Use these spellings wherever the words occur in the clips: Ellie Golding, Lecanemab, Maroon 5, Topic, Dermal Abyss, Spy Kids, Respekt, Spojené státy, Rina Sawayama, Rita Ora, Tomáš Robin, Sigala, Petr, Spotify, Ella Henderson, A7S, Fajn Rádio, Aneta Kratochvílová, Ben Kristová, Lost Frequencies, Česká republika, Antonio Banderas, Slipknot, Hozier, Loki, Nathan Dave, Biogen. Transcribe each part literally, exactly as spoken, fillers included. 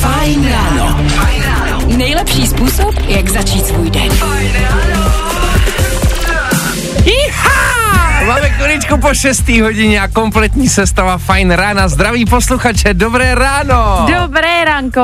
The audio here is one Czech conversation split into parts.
Fajn ráno. Fajn ráno. Nejlepší způsob, jak začít svůj den. Fajn ráno. Máme konečku po šesté hodině a kompletní sestava Fajn rána. Zdraví posluchače, dobré ráno. Dobré ránko.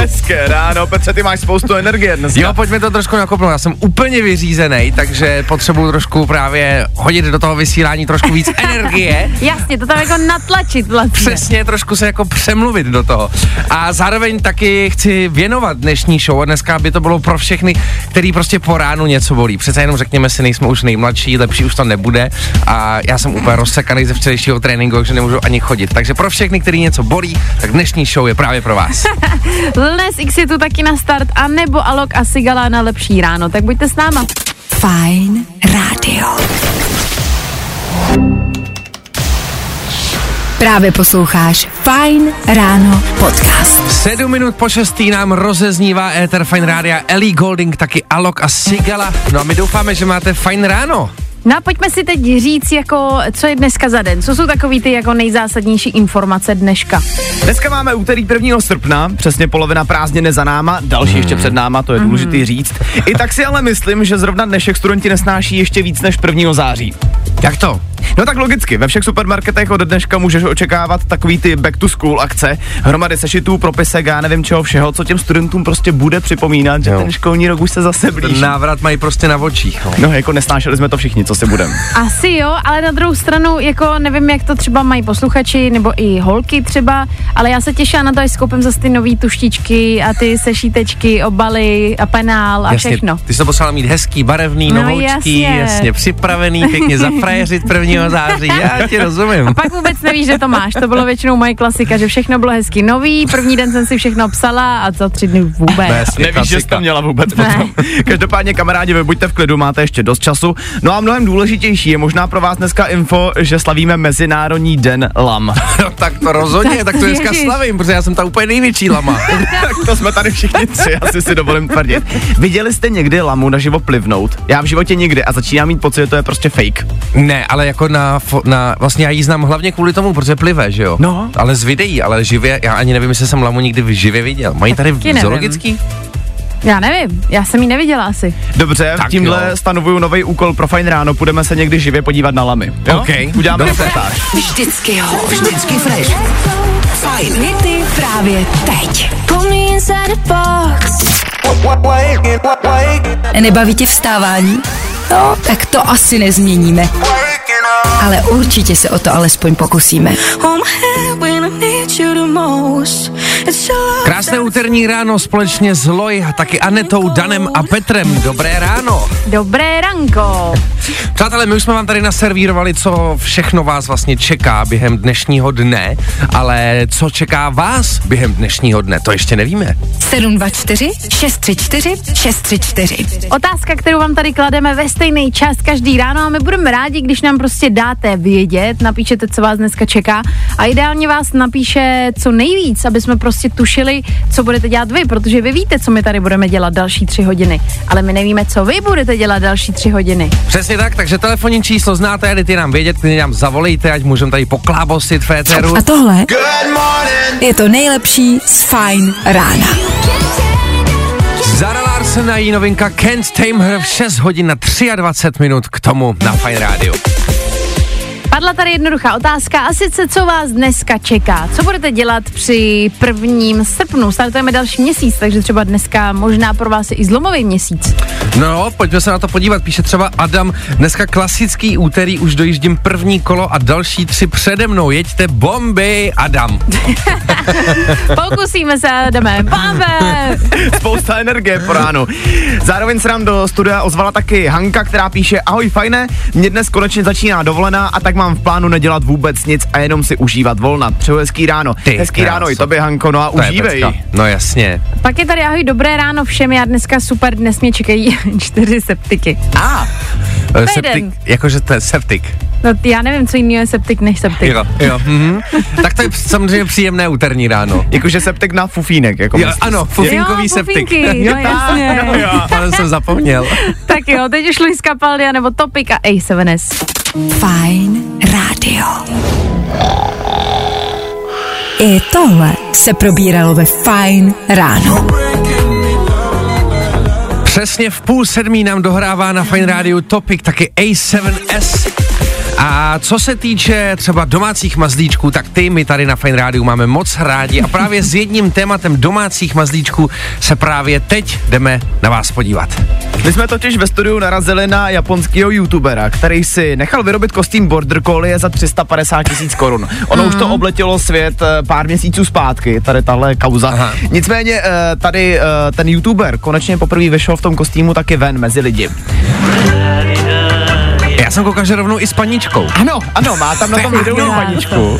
Hezké ráno, Petře, ty máš spoustu energie dneska. Jo, pojďme to trošku nakopnout, já jsem úplně vyřízený, takže potřebuju trošku právě hodit do toho vysílání trošku víc energie. Jasně, to tam jako natlačit vlastně. Přesně, trošku se jako přemluvit do toho. A zároveň taky chci věnovat dnešní show a dneska by to bylo pro všechny, který prostě po ránu něco bolí. Přece jenom řekněme si, nejsme už nejmladší, lepší už to nebude. A já jsem úplně rozsekaný ze včerejšího tréninku, takže nemůžu ani chodit. Takže pro všechny, který něco bolí, tak dnešní show je právě pro vás. Les X je tu taky na start, a nebo Alok a Sigala na lepší ráno. Tak buďte s náma. Fajn rádio. Právě posloucháš Fajn ráno podcast. Sedm minut po šestý nám rozeznívá éter Fajn rádia Ellie Golding, taky Alok a Sigala. No a my doufáme, že máte Fajn ráno. No a pojďme si teď říct, jako, co je dneska za den. Co jsou takový ty jako nejzásadnější informace dneška? Dneska máme úterý prvního srpna, přesně polovina prázdnin je za náma, další mm. ještě před náma, to je mm. důležitý říct. I tak si ale myslím, že zrovna dnešek studenti nesnáší ještě víc než prvního září. Jak to? No tak logicky, ve všech supermarketech od dneška můžeš očekávat takový ty back to school akce, hromady sešitů, propisek, já nevím čeho všeho, co těm studentům prostě bude připomínat, že jo, ten školní rok už se zase blíží. Návrat mají prostě na očích. No, no jako nesnášeli jsme to všichni, co si budeme. Asi jo, ale na druhou stranu, jako nevím, jak to třeba mají posluchači, nebo i holky třeba, ale já se těším na to, až koupím zase ty nový tuštičky a ty sešítečky, obaly a penál a jasně, všechno. Ty jsi to poslala mít hezký, barevný, no, novoučký, jasně. jasně, připravený, pěkně zafrajeřit prvního září, já ti rozumím. A pak vůbec nevíš, že to máš, to bylo většinou moje klasika, že všechno bylo hezky nový, první den jsem si všechno psala a za tři dny vůbec. Besně, nevíš, klasika, že jsi to měla vůbec ne. Potom. Každopádně kamarádi, vy buďte v klidu, máte ještě dost času. No a mnohem důležitější je možná pro vás dneska info, že slavíme Mezinárodní den lam. No tak to rozhodně, tak to dneska slavím, protože já jsem ta úplně největší lama. Tak to jsme tady všichni tři, asi si dovolím tvrdit. Viděli jste někdy lamu naživo plivnout? Já v životě nikdy a začínám mít pocit, že to je prostě fake. Ne, ale jako na, na, vlastně já jí znám hlavně kvůli tomu, protože plive, že jo? No. Ale z videí, ale živě, já ani nevím, jestli jsem lamu nikdy v živě viděl. Mají tady zoologický? Já nevím, já jsem ji neviděla asi. Dobře, tak tímhle jo, stanovuju nový úkol pro Fajn ráno, půjdeme se někdy živě podívat na lamy. Jo? Okay. Uděláme to tak. Vždycky ho, vždycky fresh. Fajn. Hity právě teď. Nebaví tě vstávání? No, tak to asi nezměníme. Ale určitě se o to alespoň pokusíme. Krásné úterní ráno společně s Loj, taky Anetou, Danem a Petrem. Dobré ráno. Dobré ranko. Přátelé, my už jsme vám tady naservírovali, co všechno vás vlastně čeká během dnešního dne, ale co čeká vás během dnešního dne, to ještě nevíme. sedm dva čtyři šest tři čtyři šest tři čtyři. Otázka, kterou vám tady klademe ve stejný čas každý ráno a my budeme rádi, když nám prostě dáte vědět, napíšete, co vás dneska čeká a ideálně vás napíše co nejvíc, aby jsme prostě tušili, co budete dělat vy, protože vy víte, co my tady budeme dělat další tři hodiny, ale my nevíme, co vy budete dělat další tři hodiny. Přesně tak, takže telefonní číslo znáte, dejte nám vědět, když nám zavolejte, ať můžeme tady poklábosit v éteru. A tohle je to nejlepší z Fajn rána. Zara Larsson a její novinka Can't Tame Her v šest hodin na dvacet tři minut, k tomu na Fajn rádiu. Padla tady jednoduchá otázka a sice, co vás dneska čeká? Co budete dělat při prvním srpnu? Startujeme další měsíc, takže třeba dneska možná pro vás je i zlomový měsíc. No, pojďme se na to podívat, píše třeba Adam. Dneska klasický úterý, už dojíždím první kolo a další tři přede mnou. Jeďte bomby, Adam. Pokusíme se, jdeme. Bombe! Spousta energie po ránu. Zároveň se nám do studia ozvala taky Hanka, která píše: ahoj fajne, mě dnes konečně začíná dovolená a tak mám v plánu nedělat vůbec nic a jenom si užívat volna. Přeju hezký ráno. Ty, hezký krásu. Ráno i tobě, Hanko, no a to užívej. No jasně. Pak je tady ahoj, dobré ráno všem, já dneska super, dnes mě čekají čtyři septiky. A, ah, septik, jakože to je septik. No já nevím, co jiného je septik než septik. Jo, jo. Mm-hmm. Tak to je samozřejmě příjemné úterní ráno. Jakože septik na fufínek. Jako jo, ano, fufinkový septik. Jo, jasně. No, jo. To jsem zapomněl. Tak jo, teď už Luis Capaldi nebo Topic a A sedm S. Fajn rádio. I tohle se probíralo ve Fajn ráno. Přesně v půl sedmí nám dohrává na Fajn rádiu Topic taky A sedm S. A co se týče třeba domácích mazlíčků, tak ty my tady na Fajn rádiu máme moc rádi a právě s jedním tématem domácích mazlíčků se právě teď jdeme na vás podívat. My jsme totiž ve studiu narazili na japonského youtubera, který si nechal vyrobit kostým Border Collie za tři sta padesát tisíc korun. Ono hmm. už to obletělo svět pár měsíců zpátky, tady tahle kauza. Aha. Nicméně tady ten youtuber konečně poprvé vyšel v tom kostýmu taky ven mezi lidi. Já jsem koukal, že rovnou i s paničkou. Ano, ano, má tam na tom videu i paničku.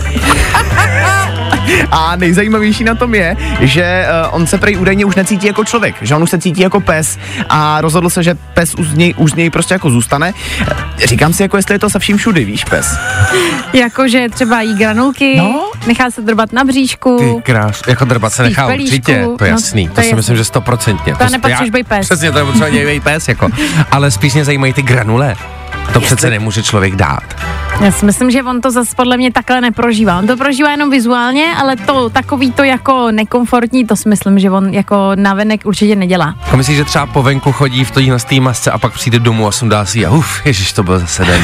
A nejzajímavější na tom je, že uh, on se prej údajně už necítí jako člověk, že on už se cítí jako pes a rozhodl se, že pes už z něj, už z něj prostě jako zůstane. Říkám si, jako jestli je to se vším všudy, víš, pes. Jakože třeba jí granulky, no? Nechá se drbat na bříšku. Ty krás, jako drbat se nechá pelíšku, určitě, to je jasný, no, to, to si je... myslím, že stoprocentně. To, to nepatříš bej pes. Přesně, to je potřeba bej pes, jako. Ale spíš mě zajímají ty granule. To přece nemůže člověk dát. Já si myslím, že on to zase podle mě takhle neprožívá. On to prožívá jenom vizuálně, ale to takový to jako nekomfortní, to si myslím, že on jako navenek určitě nedělá. A myslíš, že třeba po venku chodí v tojí nastý masce a pak přijde domů a sundá si a uf, ježiš, to byl zase den.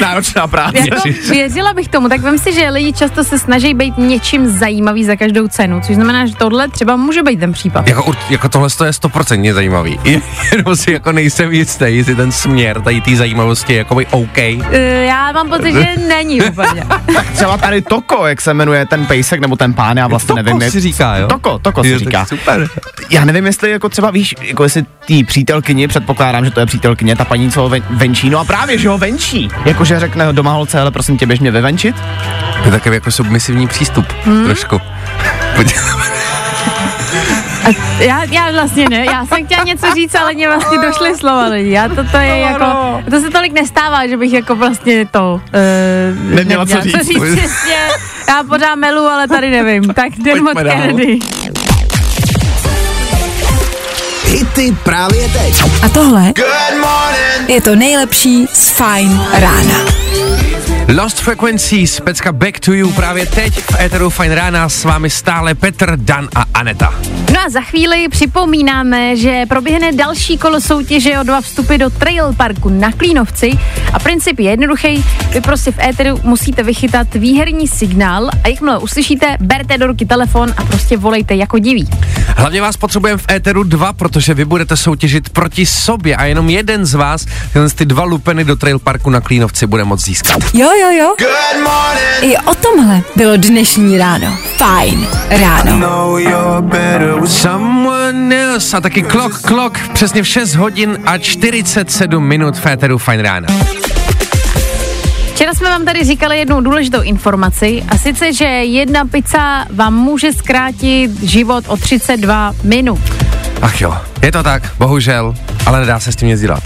Náročná práce. Jako, věřila bych tomu, tak vem si, že lidi často se snaží být něčím zajímavý za každou cenu, což znamená, že tohle třeba může být ten případ. Jako, jako tohle je stoprocentně zajímavý. Jenom si jako nejsem jistý, jestli ten směr tady té zajímavosti je jakoby OK. Já Já mám pocit, že není úplně. Tak třeba tady Toko, jak se jmenuje ten pejsek, nebo ten pán, já vlastně nevím. Toko si říká, jo? Toko, Toko si říká. Super. Já nevím, jestli jako třeba víš, jako jestli tý přítelkyni, předpokládám, že to je přítelkyně, ta paní, co ho ven, venčí, no a právě, že ho venčí. Jakože řekne doma holce, ale prosím tě, běž mě vyvenčit. To je takový jako submisivní přístup, hmm. trošku. A já, já vlastně ne, já jsem chtěla něco říct, ale mě vlastně došly slova lidi, já to, to je no, jako, no. To se tolik nestává, že bych jako vlastně to uh, neměla co říct, co říct čestně, já pořád melu, ale tady nevím, tak jdem od Kennedy. Hity právě teď. A tohle je to nejlepší z Fajn rána. Lost Frequencies, pecka Back to You právě teď v éteru Fajn rána, s vámi stále Petr, Dan a Aneta. No a za chvíli připomínáme, že proběhne další kolo soutěže o dva vstupy do Trail Parku na Klínovci a princip je jednoduchý, vy prostě v éteru musíte vychytat výherní signál a jakmile uslyšíte, berte do ruky telefon a prostě volejte jako diví. Hlavně vás potřebujeme v éteru dva, protože vy budete soutěžit proti sobě a jenom jeden z vás ty dva lupeny do Trail Parku na Klínovci bude moct získat. Jo, jo, jo. I o tomhle bylo dnešní ráno. Fajn ráno. Someone else a taky klok, klok, přesně v šest hodin a čtyřicet sedm minut v éteru Fajn rána. Včera jsme vám tady říkali jednu důležitou informaci a sice, že jedna pizza vám může zkrátit život o třicet dva minut. Ach jo, je to tak, bohužel, ale nedá se s tím nic dělat.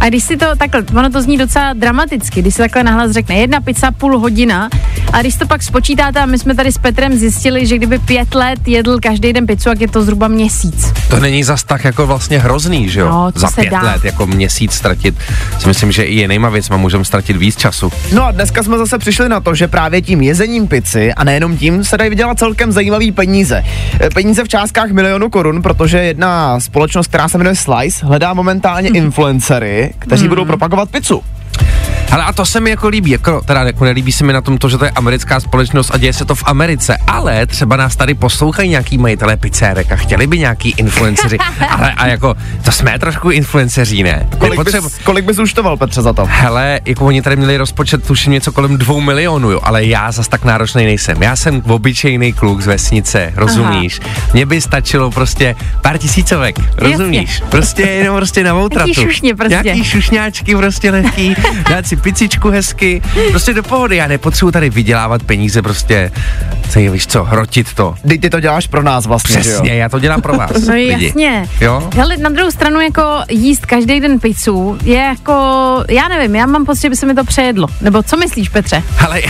A když si to takhle, ono to zní docela dramaticky, když se takhle nahlas řekne jedna pizza půl hodina a když to pak spočítáte a my jsme tady s Petrem zjistili, že kdyby pět let jedl každý den pizzu, tak je to zhruba měsíc. To není zas tak jako vlastně hrozný, že jo? No, za pět dá. Let jako měsíc ztratit, si myslím, že i jinýma věcma můžeme ztratit víc času. No a dneska jsme zase přišli na to, že právě tím jezením pici a nejenom tím se dají vydělat celkem zajímavý peníze. Peníze v částkách milionu korun, protože jedna společnost, která se jmenuje Slice, hledá momentálně mm. influencery, kteří hmm. budou propagovat pizzu. Hele, a to se mi jako líbí, jako, teda jako nelíbí se mi na tom to, že to je americká společnost a děje se to v Americe, ale třeba nás tady poslouchají nějaký majitelé pizzerek a chtěli by nějaký influenceři, ale a jako, to jsme trošku influenceří, ne? Kolik, Nepotřeba... bys, kolik bys účtoval, Petře, za to? Hele, jako oni tady měli rozpočet, tuším něco kolem dvou milionů, jo, ale já zas tak náročnej nejsem, já jsem obyčejný kluk z vesnice, rozumíš? Aha. Mně by stačilo prostě pár tisícovek, rozumíš? Jasně. Prostě jenom prostě na voutratu. Jaký šušně prostě. Jaký šušňáčky prostě lehký, dát si picičku hezky, prostě do pohody, já nepotřebuji tady vydělávat peníze, prostě se je, víš co, hrotit to. Teď ty to děláš pro nás vlastně, přesně, že jo? Já to dělám pro vás, no lidi. Jasně. Jo? Hele, na druhou stranu jako jíst každý den pizzu je jako, já nevím, já mám pocit, že by se mi to přejedlo, nebo co myslíš, Petře? Hele,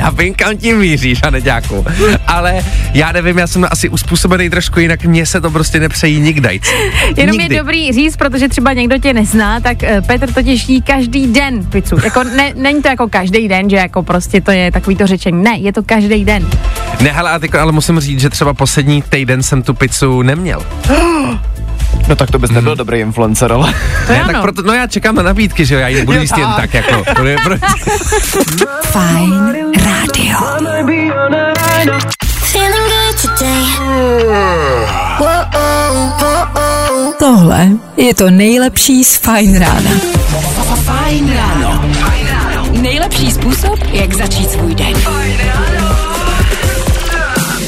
Já vím, kam tím míříš, Haneďáku. Ale já nevím, já jsem asi uspůsobený trošku jinak, mně se to prostě nepřejí nikdy. Jenom nikdy. Je dobrý říct, protože třeba někdo tě nezná, tak Petr totiž jí každý den pizzu. Jako ne, není to jako každý den, že jako prostě to je takový to řečení. Ne, je to každý den. Ne, hele, a tyko, ale musím říct, že třeba poslední týden jsem tu pizzu neměl. No tak to bys nebyl mm. dobrý influencer, ale... Ne, tak proto, no já čekám na nabídky, že jo, já ji budu jíst jen tak, jako. Fajn rádio. Tohle je to nejlepší z Fajn rána. Fajn ráno. Fajn ráno. Nejlepší způsob, jak začít svůj den. Fajn ráno.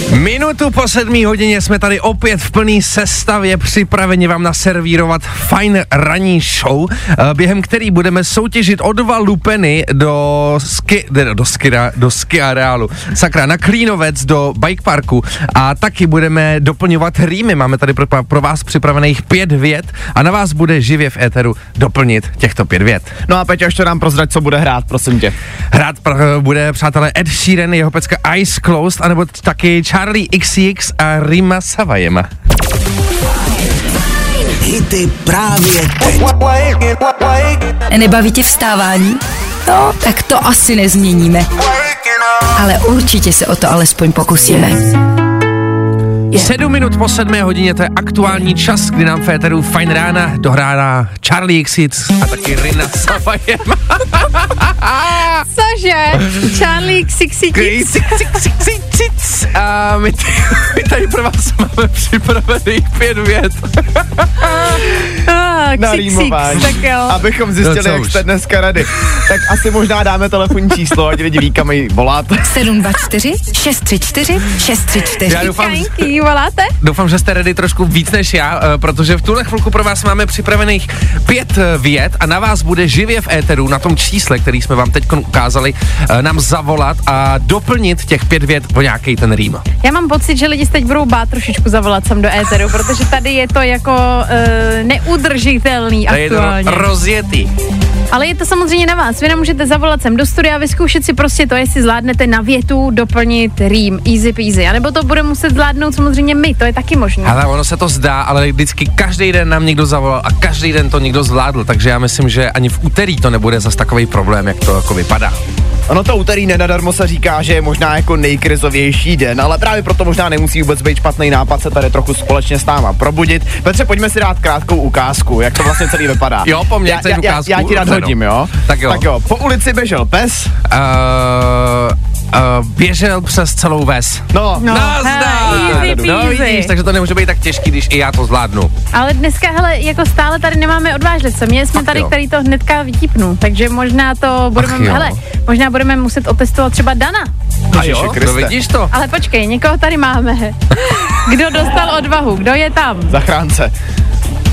Minutu po sedmý hodině jsme tady opět v plný sestavě připraveni vám naservírovat fajn ranní show, během který budeme soutěžit o dva lupeny do ski, do ski, do ski areálu, sakra, na Klínovec do bike parku a taky budeme doplňovat rýmy. Máme tady pro, pro vás připravených pět vět a na vás bude živě v éteru doplnit těchto pět vět. No a Peťo, ještě nám prozrať, co bude hrát, prosím tě. Hrát pr- bude, přátelé, Ed Sheeran, jeho pecka Eyes Closed, anebo taky Charli iks cé iks a Rina Sawayama. Hity právě teď. Nebaví tě vstávání? No, tak to asi nezměníme. Ale určitě se o to alespoň pokusíme. Sedm minut po sedmé hodině, to je aktuální čas, kdy nám v éteru Fajn rána dohrává Charli iks cé iks a taky Rina Sawayama. Cože? Charli iks cé iks? A my, t- my tady pro vás máme připravených pět vět. Na rýmování, abychom zjistili, no, jak jste dneska rady. Tak asi možná dáme telefonní číslo, ať lidi víkají, voláte. sedm dva čtyři šest tři čtyři šest tři čtyři. Já doufám, Kanky, voláte? Doufám, že jste rady trošku víc než já, protože v tuhle chvilku pro vás máme připravených pět vět a na vás bude živě v éteru, na tom čísle, který jsme vám teď ukázali, nám zavolat a doplnit těch pět vět o nějaký ten rým. Já mám pocit, že lidi se teď budou bát trošičku zavolat sem do éteru, protože tady je to jako e, neudržitelný aktuálně. Je to rozjetý. Ale je to samozřejmě na vás. Vy nám můžete zavolat sem do studia a vyzkoušet si prostě to, jestli zvládnete na větu doplnit rým. Easy peasy. A nebo to bude muset zvládnout samozřejmě my, to je taky možné. Ale ono se to zdá, ale vždycky každý den nám někdo zavolal a každý den to někdo zvládl, takže já myslím, že ani v úterý to nebude zas takový problém, jak to jako vypadá. Ono to úterý nenadarmo se říká, že je možná jako nejkrizovější den, ale právě proto možná nemusí vůbec být špatný nápad se tady trochu společně s náma probudit. Petře, pojďme si dát krátkou ukázku, jak to vlastně celý vypadá. Jo, po mně chceš ukázku. Já, já ti rád hodím, jo? Tak jo. Tak jo, po ulici běžel pes. Uh... Uh, běžel přes celou ves. No, no, hele, no vidíš, takže to nemůže být tak těžký, když i já to zvládnu. Ale dneska, hele, jako stále tady nemáme odvážlivce. Měli jsme Ach tady, jo. který to hnedka vytípnu, takže možná to budeme, hele, možná budeme muset otestovat třeba Dana. A jo, to vidíš to. Ale počkej, někoho tady máme. Kdo dostal odvahu, kdo je tam? Zachránce.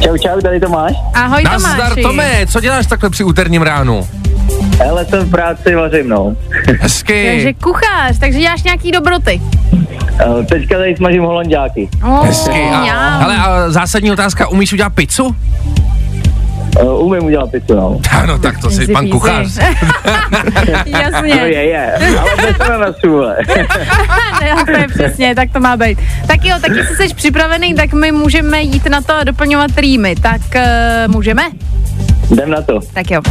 Čau, čau, tady Tomáš. Ahoj, Tomáši. Nazdar, Tome, co děláš takhle při úterním ránu? Hele, jsem v práci, vařím, no. Hezky. Takže kuchař, takže děláš nějaký dobroty. Uh, teďka tady smažím holanďáky. Oh, hezky. A, hele, a zásadní otázka, umíš udělat pizzu? Uh, umím udělat pizzu, no. Ano, tak to jsi pan kuchař. Jasně. To je, je. Ale to jsme na stůle. Ne, to je přesně, tak to má být. Tak jo, tak jestli jsi připravený, tak my můžeme jít na to a doplňovat rýmy. Tak uh, můžeme? Jdem na to. Tak jo.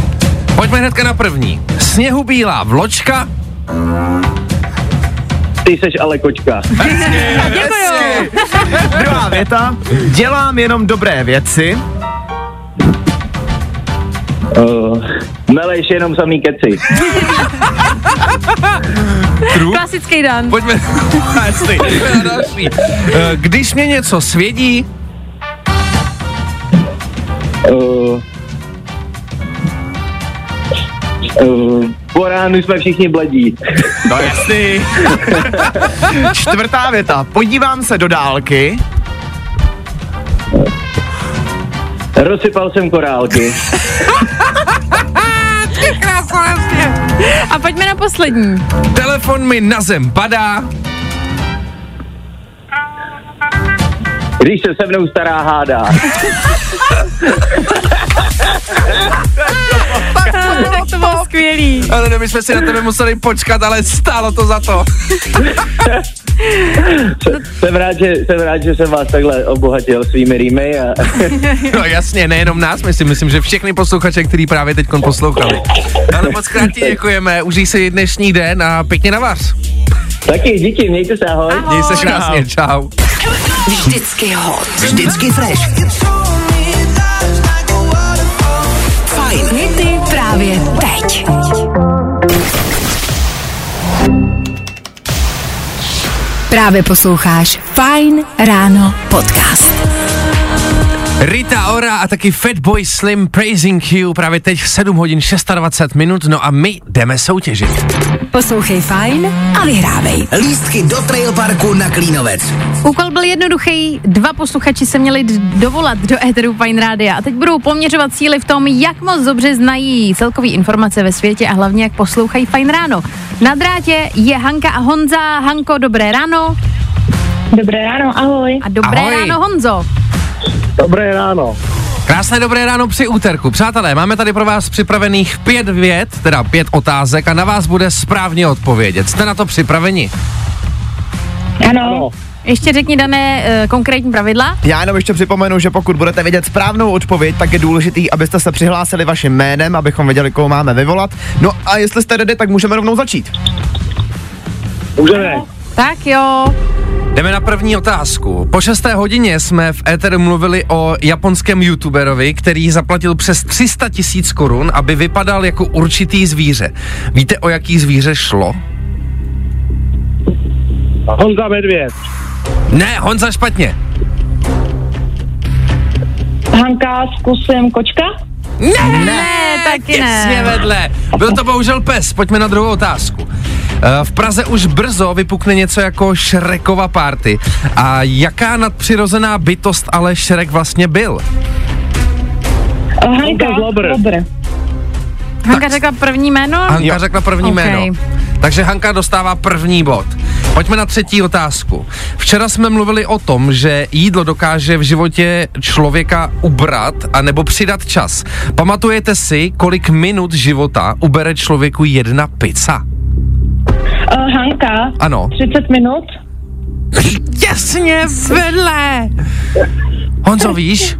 Pojďme hnedka na první. Sněhu bílá vločka. Ty seš ale kočka. Děkuju. Druhá věta. Dělám jenom dobré věci. Uh, melejš jenom samý keci. Klasický Dan. Pojďme, pojďme na další. Když mě něco svědí... Uh. Uh, po ránu jsme všichni bledí. No jasný. Čtvrtá věta. Podívám se do dálky. Rozsypal jsem korálky. A pojďme na poslední. Telefon mi na zem padá. Když se se mnou stará hádá. To bylo skvělý. Ale no, my jsme si na tebe museli počkat, ale stálo to za to. Jsem rád, že, jsem rád, že jsem vás takhle obohatil svými rýmy. A no jasně, nejenom nás, myslím, myslím, že všechny posluchače, který právě teďkon poslouchali. Ale moc krát ti děkujeme, užij si dnešní den a pěkně na vás. Taky, díky, mějte se, ahoj. Ahoj. Měj se krásně, čau. Vždycky hot, vždycky fresh. Fajn hity právě teď. Právě posloucháš Fajn ráno podcast. Rita Ora a taky Fatboy Slim Praising You právě teď v sedm hodin dvacet šest minut, no a my jdeme soutěžit. Poslouchej Fajn a vyhrávej. Lístky do trailparku na Klínovec. Úkol byl jednoduchý, dva posluchači se měli dovolat do éteru Fajn rádia a teď budou poměřovat síly v tom, jak moc dobře znají celkový informace ve světě a hlavně jak poslouchají Fajn ráno. Na drátě je Hanka a Honza. Hanko, dobré ráno. Dobré ráno, ahoj. A dobré ahoj. Ráno, Honzo. Dobré ráno. Krásné dobré ráno při úterku. Přátelé, máme tady pro vás připravených pět vět, teda pět otázek a na vás bude správně odpovědět. Jste na to připraveni? Ano. Ještě řekni, Dané, konkrétní pravidla. Já jenom ještě připomenu, že pokud budete vědět správnou odpověď, tak je důležitý, abyste se přihlásili vaším jménem, abychom věděli, koho máme vyvolat. No a jestli jste ready, tak můžeme rovnou začít. Můžeme. Ano. Tak jo. Jdeme na první otázku. Po šesté hodině jsme v éteru mluvili o japonském youtuberovi, který zaplatil přes tři sta tisíc korun, aby vypadal jako určitý zvíře. Víte, o jaký zvíře šlo? Honza medvěd. Ne, Honza špatně. Hanka, zkusím kočka? Ne, ne, taky ne. Těsně vedle. Byl to bohužel pes, pojďme na druhou otázku. V Praze už brzo vypukne něco jako Shrekova party. A jaká nadpřirozená bytost ale Shrek vlastně byl? Hanka Zlobr. Hanka řekla první jméno? Hanka jo. řekla první okay. jméno. Takže Hanka dostává první bod. Pojďme na třetí otázku. Včera jsme mluvili o tom, že jídlo dokáže v životě člověka ubrat a nebo přidat čas. Pamatujete si, kolik minut života ubere člověku jedna pizza? Uh, Hanka, ano. třicet minut. Jasně, vedle. Honzo, víš?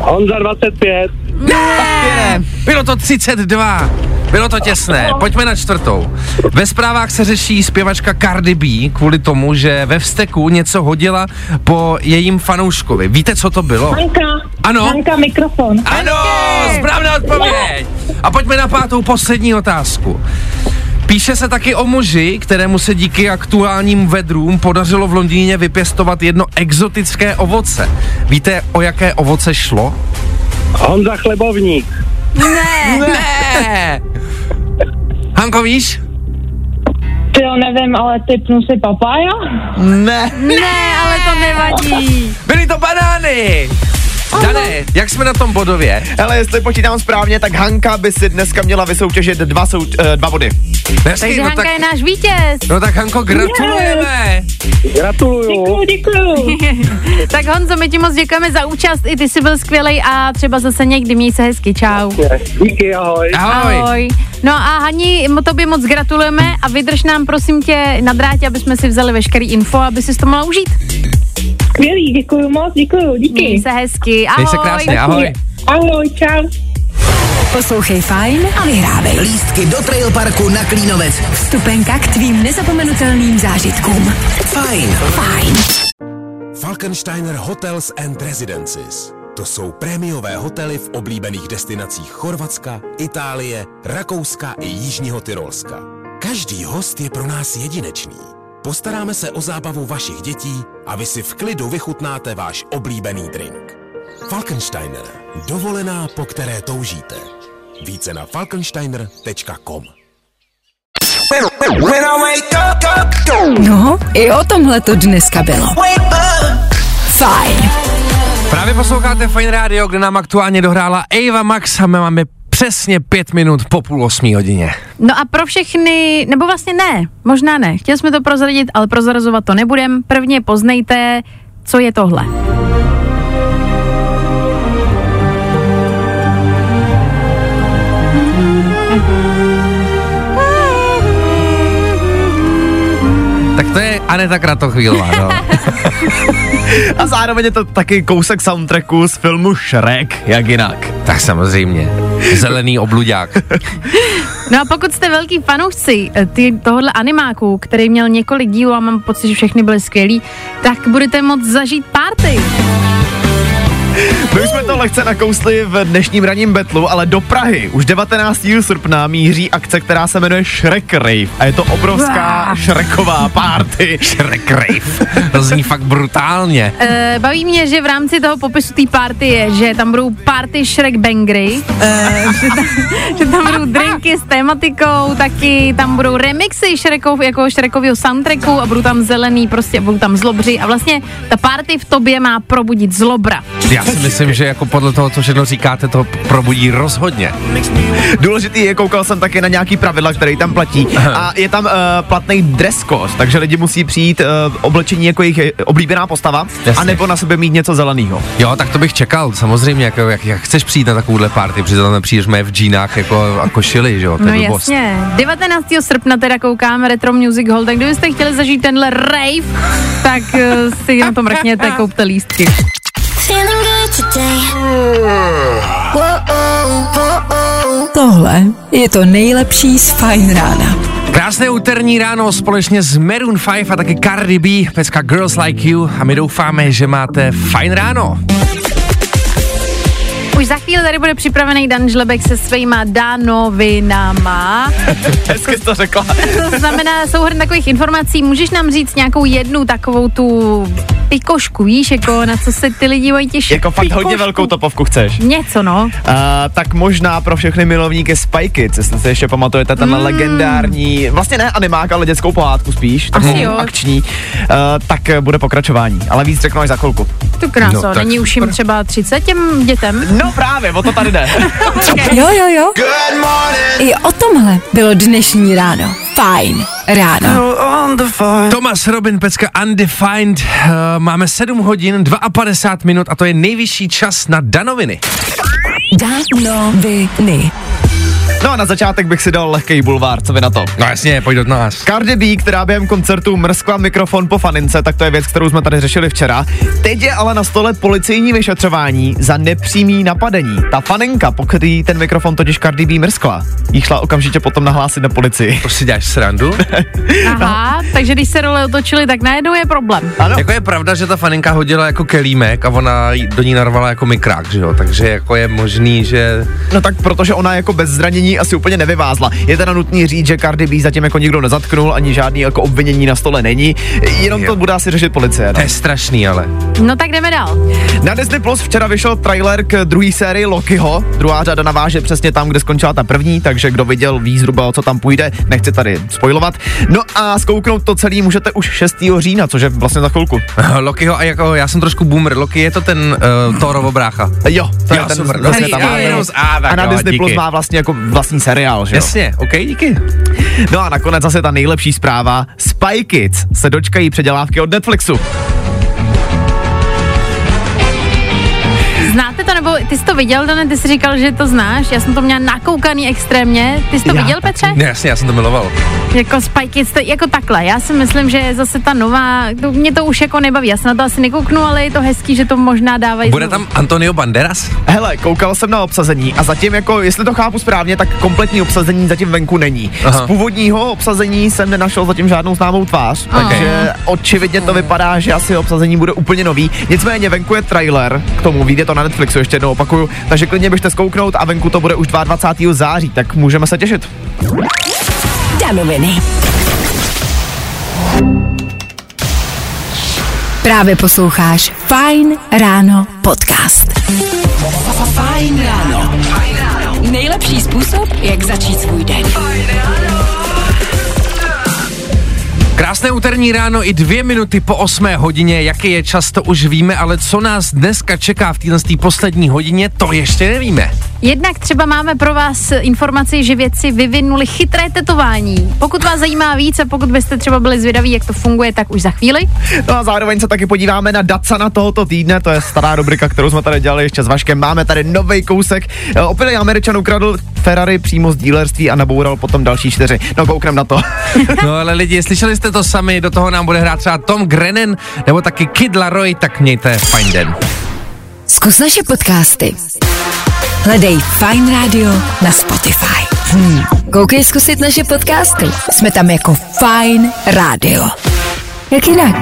Honza dvacet pět. Ne, bylo to třicet dva. Bylo to těsné. Pojďme na čtvrtou. Ve zprávách se řeší zpěvačka Cardi B kvůli tomu, že ve vzteku něco hodila po jejím fanouškovi. Víte, co to bylo? Hanka. Ano. Hanka, mikrofon. Ano, správná odpověď. A pojďme na pátou, poslední otázku. Píše se taky o muži, kterému se díky aktuálním vedrům podařilo v Londýně vypěstovat jedno exotické ovoce. Víte, o jaké ovoce šlo? Honza Chlebovník. Ne, ne. Hanko, víš? Ty jo, nevím, ale typnu si papája? Ne. Ne, ale to nevadí. Byly to banány. Dané, jak jsme na tom bodově? Hele, jestli počítám správně, tak Hanka by si dneska měla vysoutěžit dva, sou, dva body. Hezky, takže no Hanka tak, je náš vítěz. No tak Hanko, gratulujeme. Yes. Gratuluju. Děkuju, děkuju. Tak Honzo, my ti moc děkujeme za účast, i ty jsi byl skvělej a třeba zase někdy, měj se hezky, čau. Díky, ahoj. Ahoj. Ahoj. No a Hani, tobě moc gratulujeme a vydrž nám prosím tě na drátě, aby jsme si vzali veškerý info, aby si to mohla užít. Skvělý, děkuju moc, děkuju, díky. Měj se hezky, ahoj. Měj se krásně, ahoj. Ahoj, čau. Poslouchej Fajn a vyhrávej. Lístky do trailparku na Klínovec. Vstupenka k tvým nezapomenutelným zážitkům. Fajn. Fajn. Falkensteiner Hotels and Residences. To jsou prémiové hotely v oblíbených destinacích Chorvatska, Itálie, Rakouska i Jižního Tyrolska. Každý host je pro nás jedinečný. Postaráme se o zábavu vašich dětí a vy si v klidu vychutnáte váš oblíbený drink. Falkensteiner. Dovolená, po které toužíte. Více na falkensteiner tečka com. No, i o tomhle to dneska bylo. Fajn. Právě posloucháte Fajn rádio, kde nám aktuálně dohrála Eva Max a my máme přesně pět minut po půl osmí hodině. No a pro všechny, nebo vlastně ne, možná ne, chtěli jsme to prozradit, ale prozrazovat to nebudem. Prvně poznejte, co je tohle. Tak to je Aneta Kratochvílová, no. A zároveň je to taky kousek soundtracku z filmu Shrek, jak jinak. Tak samozřejmě, zelený obluďák. No a pokud jste velký fanoušci tohohle animáku, který měl několik dílů a mám pocit, že všechny byly skvělý, tak budete moct zažít party. My už jsme to lehce nakousli v dnešním ranním betlu, ale do Prahy už devatenáctého srpna míří akce, která se jmenuje Shrek Rave. A je to obrovská Shreková party. Shrek Rave. To zní fakt brutálně. E, baví mě, že v rámci toho popisu té party je, že tam budou party Shrek Bangry, e, že, tam, že tam budou drinky s tématikou, taky tam budou remixy Shrekov, jako Shrekovýho soundtracku a budou tam zelený, prostě budou tam zlobři a vlastně ta party v tobě má probudit zlobra. Já si myslím, že jako podle toho, co všechno říkáte, to probudí rozhodně. Důležitý je, koukal jsem také na nějaký pravidla, které tam platí. A je tam uh, platný dress code, takže lidi musí přijít uh, oblečení jako jejich oblíbená postava, a nebo na sobě mít něco zeleného. Jo, tak to bych čekal, samozřejmě, jak, jak, jak chceš přijít na takovouhle party, protože tam přijdeš mé v džínách jako a košili, že jo, to je no blbost. Jasně. devatenáctého srpna teda koukáme Retro Music Hall, tak kdybyste chtěli zažít tenhle rave, tak uh, si na to mrkněte, koupte lístky. Tohle je to nejlepší z Fajn rána. Krásné úterní ráno společně s Maroon pět a taky Cardi B, pecka Girls Like You, a my doufáme, že máte fajn ráno. Už za chvíli tady bude připravený Dan Žlebek se svýma danovinama. Hezky to řekla. To znamená souhrn takových informací. Můžeš nám říct nějakou jednu takovou tu pikošku, víš, jako na co se ty lidi mají těšit? Jako fakt pikošku. Hodně velkou topovku chceš. Něco, no. Uh, tak možná pro všechny milovníky Spy Kids, jestli se ještě pamatujete, tenhle mm. legendární, vlastně ne animák, ale dětskou pohádku spíš, takovou akční, uh, tak bude pokračování. Ale víc řeknu až za chvilku. To krásno, no, není už jim třeba třicet těm dětem? No právě, o to tady jde. Okay. Jo, jo, jo. I o tomhle bylo dnešní ráno. Fajn ráno. Tomáš Robin, pecka Undefined. Uh, máme sedm hodin, padesát dva minut a to je nejvyšší čas na danoviny. Danoviny. No a na začátek bych si dal lehkej bulvár, co vy na to? No jasně, pojď od nás. Cardi B, která během koncertu mrskla mikrofon po fanince, tak to je věc, kterou jsme tady řešili včera. Teď je ale na stole policejní vyšetřování za nepřímý napadení. Ta faninka, po který ten mikrofon totiž Cardi B mrskla, jí šla okamžitě potom nahlásit na policii. To si děláš srandu? Aha, no. Takže když se role otočily, tak najednou je problém. Ano. Jako je pravda, že ta faninka hodila jako kelímek a ona do ní narvala jako mikrák, že jo? Takže jako je možný, že... No tak protože ona jako bez zranění asi úplně nevyvázla. Je teda nutný říct, že Cardi B zatím jako nikdo nezatknul, ani žádný jako obvinění na stole není, jenom jo. To bude asi řešit policie. No. To je strašný, ale. No tak jdeme dál. Na Disney Plus včera vyšel trailer k druhé sérii Lokiho. Druhá řada naváže přesně tam, kde skončila ta první, takže kdo viděl, ví zhruba, o co tam půjde, nechci tady spoilovat. No a zkouknout to celý můžete už šestého října, což je vlastně za chvilku. Lokiho a jako já jsem trošku boomer. Loki je to ten uh, Thorovo brácha. Jo, to já je ten super, vlastně tam. A na Disney Plus má vlastně jako vlastní seriál, že jo? Jasně, okej, okay, díky. No a nakonec zase ta nejlepší zpráva. Spy Kids se dočkají předělávky od Netflixu. Znáte to, nebo ty jsi to viděl, Dane, ty jsi říkal, že to znáš, já jsem to měla nakoukaný extrémně, ty jsi to já, viděl, Petře? Ne, jasně, já jsem to miloval. Jako Spy Kids, to, jako takhle, já si myslím, že zase ta nová, to, mě to už jako nebaví, já se na to asi nekouknu, ale je to hezký, že to možná dávají. Bude znovu. Tam Antonio Banderas? Hele, koukal jsem na obsazení a zatím jako, jestli to chápu správně, tak kompletní obsazení zatím venku není. Aha. Z původního obsazení jsem nenašel zatím žádnou známou tvář, okay. Takže očividně to vypadá, že asi obsazení bude úplně nový. Nicméně venku je trailer, k tomu vyjde to na Netflixu, ještě jednou opakuju, takže klidně běžte zkouknout a venku to bude už dvacátého druhého září, tak můžeme se těšit. Danoviny. Právě posloucháš Fajn ráno podcast. Fajn ráno. Fajn ráno. Nejlepší způsob, jak začít svůj den. Fajn ráno. Krásné úterní ráno, i dvě minuty po osmé hodině, jaký je čas, to už víme, ale co nás dneska čeká v této poslední hodině, to ještě nevíme. Jednak třeba máme pro vás informaci, že vědci vyvinuli chytré tetování. Pokud vás zajímá víc a pokud byste třeba byli zvědaví, jak to funguje, tak už za chvíli. No a zároveň se taky podíváme na Dacana tohoto týdne, to je stará rubrika, kterou jsme tady dělali ještě s Vaškem. Máme tady nový kousek. Opilej Američan ukradl Ferrari přímo z dílerství a naboural potom další čtyři. No koukneme na to. No ale lidi, slyšeli jste to sami, do toho nám bude hrát třeba Tom Grennan nebo taky Kid Laroi, tak mějte fajn den. Zkus naše podcasty. Hledej Fajn Rádio na Spotify. Hmm. Koukej zkusit naše podcasty. Jsme tam jako Fajn Rádio. Jak jinak?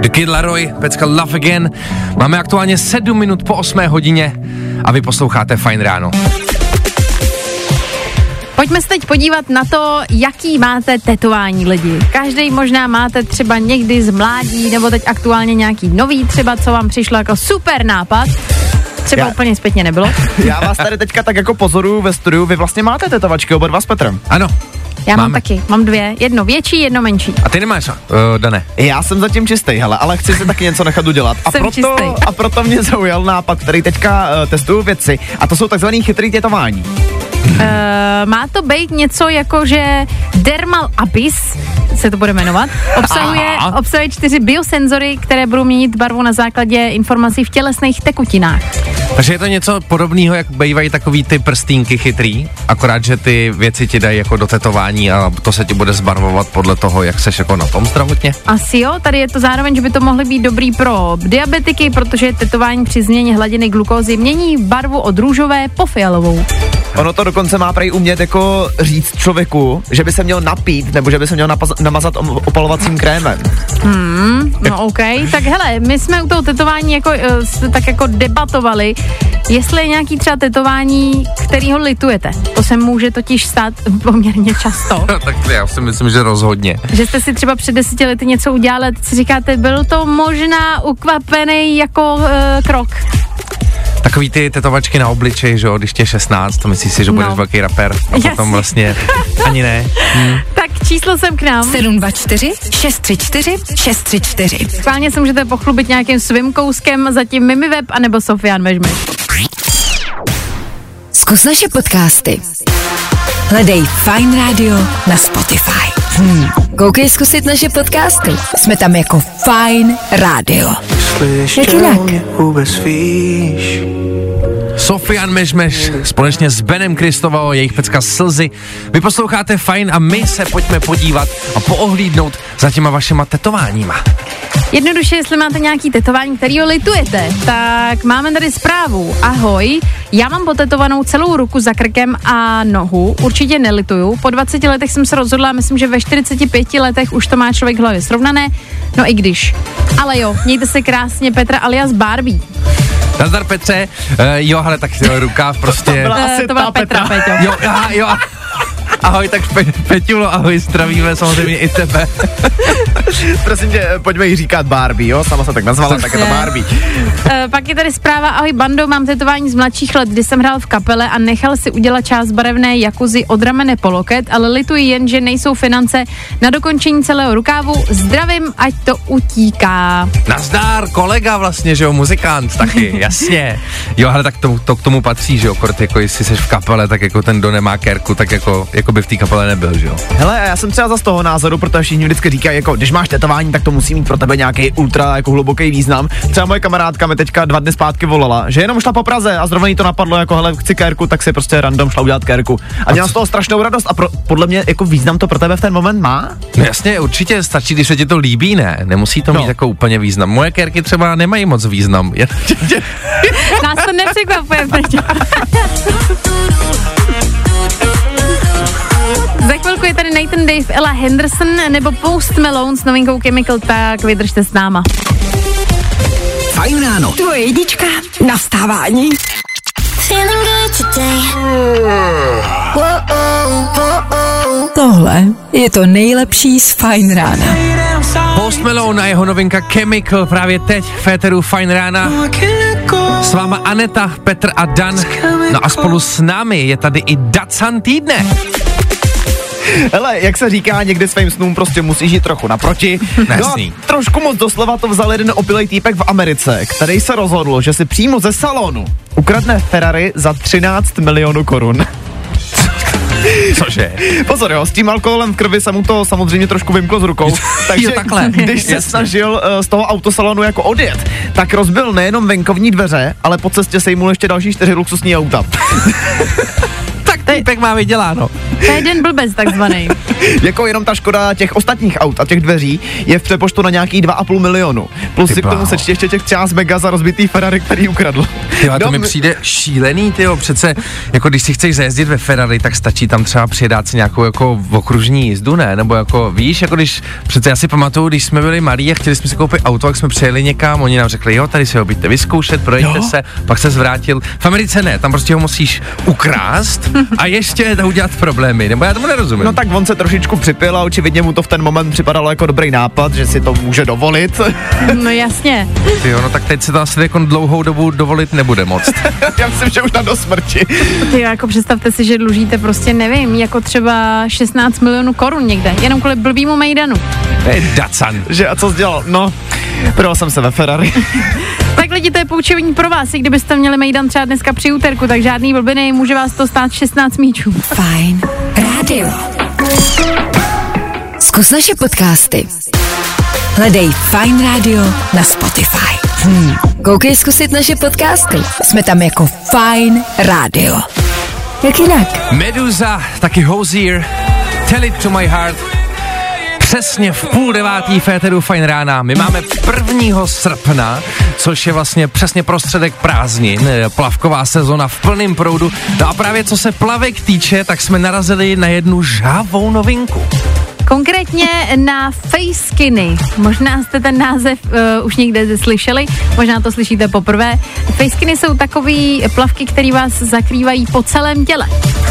The Kid Laroi, pecka Love Again. Máme aktuálně sedm minut po osmé hodině a vy posloucháte Fajn Ráno. Pojďme se teď podívat na to, jaký máte tetování lidi. Každý možná máte třeba někdy z mládí, nebo teď aktuálně nějaký nový, třeba co vám přišlo jako super nápad. Třeba já, úplně zpětně nebylo. Já vás tady teďka tak jako pozoruju ve studiu, vy vlastně máte tetovačky oba dva s Petrem. Ano. Já Máme. mám taky, mám dvě, jedno větší, jedno menší. A ty nemáš, uh, Dané? Já jsem zatím čistý, hele, ale chci si taky něco nechat udělat. A jsem proto čistý. A proto mě zaujal nápad, který teďka uh, testuju věci, a to jsou takzvaný chytrý tetování. Uh, má to být něco jako, že Dermal Abyss, se to bude jmenovat, obsahuje, obsahuje čtyři biosenzory, které budou měnit barvu na základě informací v tělesných tekutinách. Takže je to něco podobného, jak bývají takový ty prstínky chytrý, akorát, že ty věci ti dají jako do tetování a to se ti bude zbarvovat podle toho, jak seš jako na tom zdravotně. Asi jo, tady je to zároveň, že by to mohly být dobrý pro diabetiky, protože tetování při změně hladiny glukózy mění barvu od růžové po fialovou. Ono to dokonce má prej umět jako říct člověku, že by se měl napít, nebo že by se měl napaz- namazat o- opalovacím krémem. Hmm, no ok, tak hele, my jsme u toho tetování jako, tak jako debatovali, jestli je nějaký třeba tetování, který ho litujete. To se může totiž stát poměrně často. Tak já si myslím, že rozhodně. Že jste si třeba před deseti lety něco udělali, si říkáte, byl to možná ukvapený jako uh, krok. Takový ty tetovačky na obličeji, že jo, když tě je šestnáct, to myslíš si, že budeš no. velký rapper a Jasně. potom vlastně ani ne. Hmm. Tak číslo sem k nám. sedm dva čtyři šest tři čtyři šest tři čtyři. Skválně se můžete pochlubit nějakým svým kouskem, zatím MimiWeb anebo Sofian Mežmeš. Zkus naše podcasty. Hledej Fajn Rádio na Spotify. Hmm. Koukej zkusit naše podcasty. Jsme tam jako Fajn Rádio. Jak jinak? Sofian Mežmeš společně s Benem Kristovou, jejich pecka Slzy. Vy posloucháte Fajn a my se pojďme podívat a poohlídnout za těma vašima tetováníma. Jednoduše, jestli máte nějaký tetování, který ho litujete, tak máme tady zprávu. Ahoj, já mám potetovanou celou ruku za krkem a nohu, určitě nelituju. Po dvaceti letech jsem se rozhodla, myslím, že ve čtyřiceti pěti letech už to má člověk v hlavě srovnané, no i když. Ale jo, mějte se krásně, Petra alias Barbie. Nazdar Petře, uh, jo, hele, tak jo, rukáv prostě. To byla asi uh, to byla Petra, Petra. Peťo. Jo, aha, jo. Ahoj, tak Pe- Peťulo, ahoj, zdravíme samozřejmě i tebe. Prosím tě, pojďme jí říkat Barbie, jo? Sama se tak nazvala, tak je to Barbie. E, pak je tady zpráva, ahoj bando, mám tetování z mladších let, kdy jsem hrál v kapele a nechal si udělat část barevné jakuzy od ramene po loket, ale lituji jen, že nejsou finance na dokončení celého rukávu. Zdravím, ať to utíká. Nazdár, kolega vlastně, že jo, muzikant taky, jasně. Jo, ale tak to, to k tomu patří, že jo, kort, jako jestli jsi v kapele, tak jako ten, kdo nemá kérku, tak jako, jako by v té kapele nebyl, že jo? Hele, já jsem třeba zas toho názoru, protože všichni vždycky říkají, jako když máš tetování, tak to musí mít pro tebe nějaký ultra jako hluboký význam. Třeba moje kamarádka mi teďka dva dny zpátky volala, že jenom šla po Praze a zrovna jí to napadlo, jako hele, chci kérku, tak si prostě random šla udělat kérku. A měla z toho strašnou radost a pro, podle mě jako význam to pro tebe v ten moment má? No jasně, určitě stačí, když se ti to líbí, ne? Nemusí to mít no. jako úplně význam. Moje kérky třeba nemají moc význam. Nás to nepřekvapuje. Za chvilku je tady Nathan Dave, Ella Henderson nebo Post Malone s novinkou Chemical, tak vydržte s náma. Fajn ráno. Tvoje jedička na vstávání. Tohle je to nejlepší z Fajn rána. Post Malone a jeho novinka Chemical právě teď v éteru Fajn rána. S váma Aneta, Petr a Dan. No a spolu s námi je tady i Dacan týdne. Hele, jak se říká, někdy svým snům prostě musíš jít trochu naproti. No, trošku moc doslova to vzal jeden opilej týpek v Americe, který se rozhodl, že si přímo ze salonu ukradne Ferrari za třináct milionů korun. Cože? Pozor, jo, s tím alkoholem v krvi se mu to samozřejmě trošku vymklo z rukou. Takže jo, takhle. Když se Jasně. snažil uh, z toho autosalonu jako odjet, tak rozbil nejenom venkovní dveře, ale po cestě sejmul ještě další čtyři luxusní auta. Tak týpek má vyděláno. To je jeden blbec takzvaný. Jako jenom ta škoda těch ostatních aut a těch dveří je v přepočtu na nějaký dva a půl milionu. Plus ty si bláho. K tomu sečti ještě těch třináct mega za rozbitý Ferrari, který ukradl. Tyba, to no, mi m- přijde šílený, tyjo, přece, jako když si chceš zajezdit ve Ferrari, tak stačí tam třeba přijedat si nějakou jako okružní jízdu, ne? Nebo jako, víš, jako když, přece já si pamatuju, když jsme byli malí a chtěli jsme si koupit auto, jak jsme přejeli někam, oni nám řekli, jo, tady si ho byďte vyzkoušet, projeďte jo? se, pak se zvrátil. V Americe ne, tam prostě ho musíš ukrást a ještě udělat problémy, nebo já tomu nerozumím. No tak on se trošičku připil a očividně mu to v ten moment připadalo jako dobrý nápad, že si to může dovolit. No jasně. Tyjo, no tak teď se to asi jako dlouhou dobu dovolit nebude moc. Já myslím, že už na do smrti. Tyjo, jako představte si, že dlužíte prostě nevím, jako třeba šestnáct milionů korun někde, jenom kvůli blbýmu mejdanu. Hej, dacan. Že a co jsi dělal? No, prodal jsem se ve Ferrari. Tak lidi, to je poučení pro vás, i kdybyste měli mejdan třeba dneska při úterku, tak žádný blbiny, může vás to stát šestnáct míčů. Fajn Rádio. Zkus naše podcasty. Hledej Fajn Rádio na Spotify. Hmm. Koukej zkusit naše podcasty. Jsme tam jako Fajn Rádio. Jak jinak? Meduza, taky Hozier, Tell It To My Heart. Přesně v půl devátý féteru Fajn rána. My máme prvního srpna, což je vlastně přesně prostředek prázdnin. Plavková sezona v plném proudu. No a právě co se plavek týče, tak jsme narazili na jednu žhavou novinku. Konkrétně na facekiny. Možná jste ten název uh, už někde slyšeli, možná to slyšíte poprvé. Facekiny jsou takový plavky, které vás zakrývají po celém těle.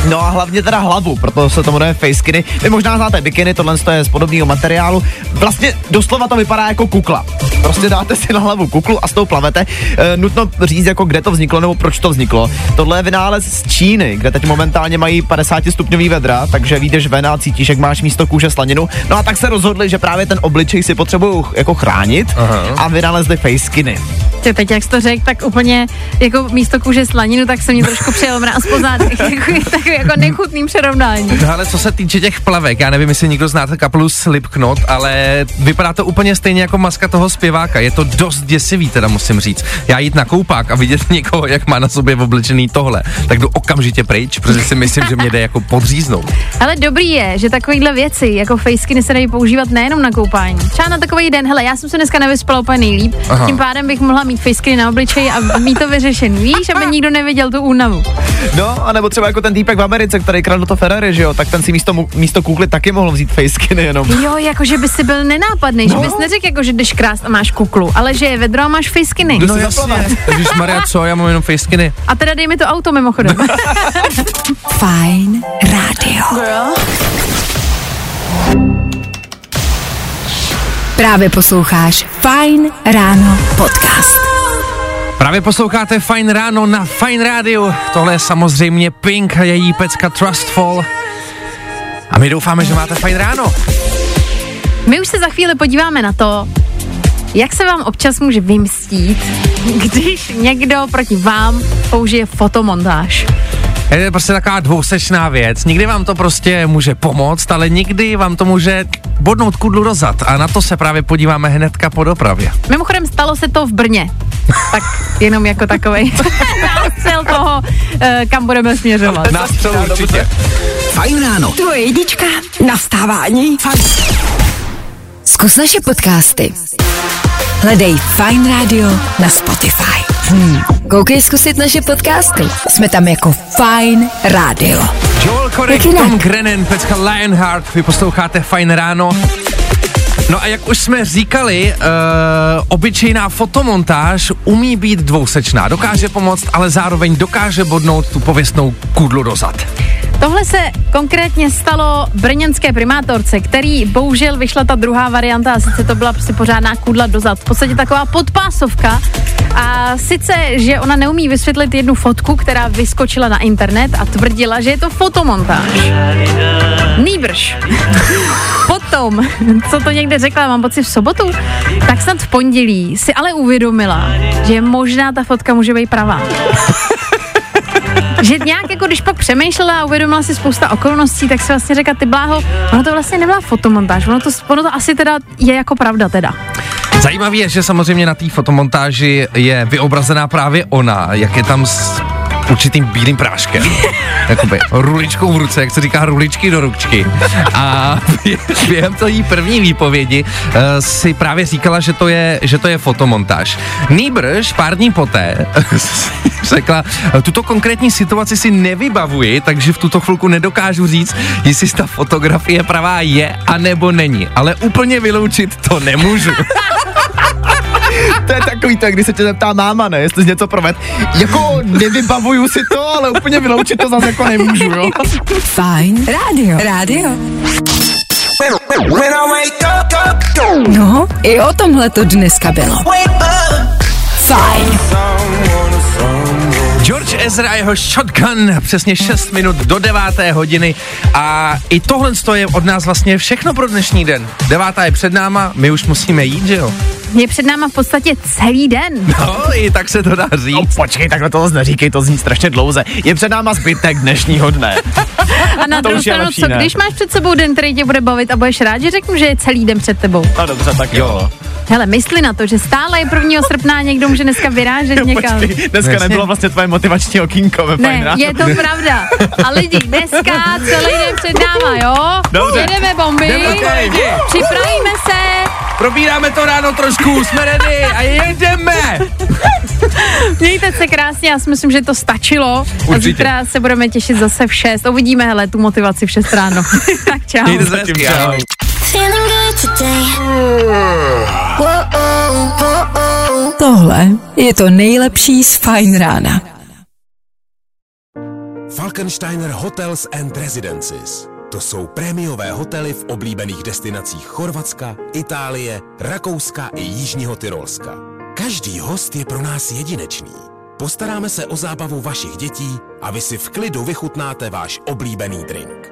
No a hlavně teda hlavu, proto se to jmenuje facekiny. Vy možná znáte bikiny, tohle je z podobného materiálu. Vlastně doslova to vypadá jako kukla. Prostě dáte si na hlavu kuklu a s tou plavete. E, nutno říct, jako kde to vzniklo nebo proč to vzniklo. Tohle je vynález z Číny, kde teď momentálně mají padesátistupňový vedra, takže vyjdeš ven a cítíš, jak máš místo kůže slaninu. No a tak se rozhodli, že právě ten obličej si potřebují jako chránit. Aha. A vynalezli facekiny. Ty teď, jak jsi to řekl, tak úplně jako místo kůže slaninu, tak se mě trošku přijel mráz po zádech, jako, takový jako nechutným přirovnání. No ale co se týče těch plavek, já nevím, jestli někdo znáte kapelu Slipknot, ale vypadá to úplně stejně jako maska toho zpěváka. Je to dost děsivý, teda musím říct. Já jít na koupák a vidět někoho, jak má na sobě oblečený tohle, tak jdu okamžitě pryč, protože si myslím, že mě jde jako podříznout. Ale dobrý je, že takovýhle věci jako facekiny se dají používat nejenom na koupání. Třeba na takový den, hele, já jsem se dneska nevyspala úplně nejlíp, aha, tím pádem bych mohla mít facekiny na obličeji a mít to vyřešený, víš, aby nikdo nevěděl tu únavu. No, a nebo třeba jako ten týpek v Americe, který kradl to Ferrari, že jo, tak ten si místo místo kukly taky mohl vzít facekiny jenom. Jo, jakože by si byl nenápadný, no, že bys neřekl, jako že jdeš krást a máš kuklu, ale že je vedro a máš facekiny. No jasně. Ježišmarja, co, já mám jenom facekiny. A teda dej mi to auto mimochodem. Fajn Rádio. Právě posloucháš Fajn ráno podcast. Právě posloucháte Fajn ráno na Fajn rádiu. Tohle je samozřejmě Pink a její pecka Trustfall. A my doufáme, že máte Fajn ráno. My už se za chvíli podíváme na to, jak se vám občas může vymstít, když někdo proti vám použije fotomontáž. Je to prostě taková dvousečná věc. Někdy vám to prostě může pomoct, ale někdy vám to může bodnout kudlu do zad. A na to se právě podíváme hnedka po dopravě. Mimochodem stalo se to v Brně. Tak jenom jako takovej nástřel toho, kam budeme směřovat. Nástřel určitě. Fajn ráno. Tvoje jedička na vstávání. Fajn. Zkus naše podcasty. Hledej Fajn rádio na Spotify. Hmm. Koukej zkusit naše podcasty. Jsme tam jako Fajn rádio. Joel Korek, Tom Grennan, pecka Lionheart. Vy posloucháte Fajn ráno. No a jak už jsme říkali, uh, obyčejná fotomontáž umí být dvousečná. Dokáže pomoct, ale zároveň dokáže bodnout tu pověstnou kudlu do zad. Tohle se konkrétně stalo brněnské primátorce, který bohužel vyšla ta druhá varianta, a sice to byla prostě pořádná kůdla dozad. V podstatě taková podpásovka. A sice, že ona neumí vysvětlit jednu fotku, která vyskočila na internet a tvrdila, že je to fotomontáž. Nýbrž. Potom, co to někde řekla, mám pocit v sobotu, tak snad v pondělí si ale uvědomila, že možná ta fotka může být pravá. Že nějak, jako když pak přemýšlela a uvědomila si spousta okolností, tak si vlastně řekla, ty bláho, ono to vlastně nebyla fotomontáž, ono to, ono to asi teda je jako pravda teda. Zajímavé je, že samozřejmě na té fotomontáži je vyobrazená právě ona, jak je tam s určitým bílým práškem. Jakoby ruličkou v ruce, jak se říká ruličky do ručky. A během to jí první výpovědi uh, si právě říkala, že to je, že to je fotomontáž. Nýbrž pár dní poté řekla, tuto konkrétní situaci si nevybavuji, takže v tuto chvilku nedokážu říct, jestli ta fotografie pravá je, anebo není. Ale úplně vyloučit to nemůžu. To je takový to, když se tě zeptá máma, ne, jestli jsi něco provedl. Jako nevybavuju si to, ale úplně vyloučit to zase jako nemůžu, jo. Fajn rádio. Rádio. No, i o tomhle to dneska bylo. Fajn. George Ezra, jeho Shotgun, přesně šest minut do deváté hodiny a i tohle je od nás vlastně všechno pro dnešní den. Devátá je před náma, my už musíme jít, že jo? Je před náma v podstatě celý den. No, i tak se to dá říct. No, počkej, takhle to neříkej, to zní strašně dlouze. Je před náma zbytek dnešního dne. A na druhou stranu, co když máš před sebou den, který tě bude bavit a budeš rád, že řeknu, že je celý den před tebou. No dobře, tak jo. Hele, mysli na to, že stále je prvního srpna a někdo může dneska vyrážet někam. Počkej, dneska nebylo vlastně tvoje motivační okýnko ve Fajn Ráno. Ne, je to pravda. A lidi, dneska celý den před náma, jo? Dobře. Jedeme bomby, připravíme se. Probíráme to ráno trošku, jsme ready a jedeme. Mějte se krásně, já si myslím, že to stačilo. Určitě. A zítra se budeme těšit zase v šest. Uvidíme, hele, tu motivaci v šest ráno. Tak čau. Mějte se hezky, čau. Tohle je to nejlepší z Fajn rána. Falkensteiner Hotels and Residences. To jsou prémiové hotely v oblíbených destinacích Chorvatska, Itálie, Rakouska i Jižního Tyrolska. Každý host je pro nás jedinečný. Postaráme se o zábavu vašich dětí a vy si v klidu vychutnáte váš oblíbený drink.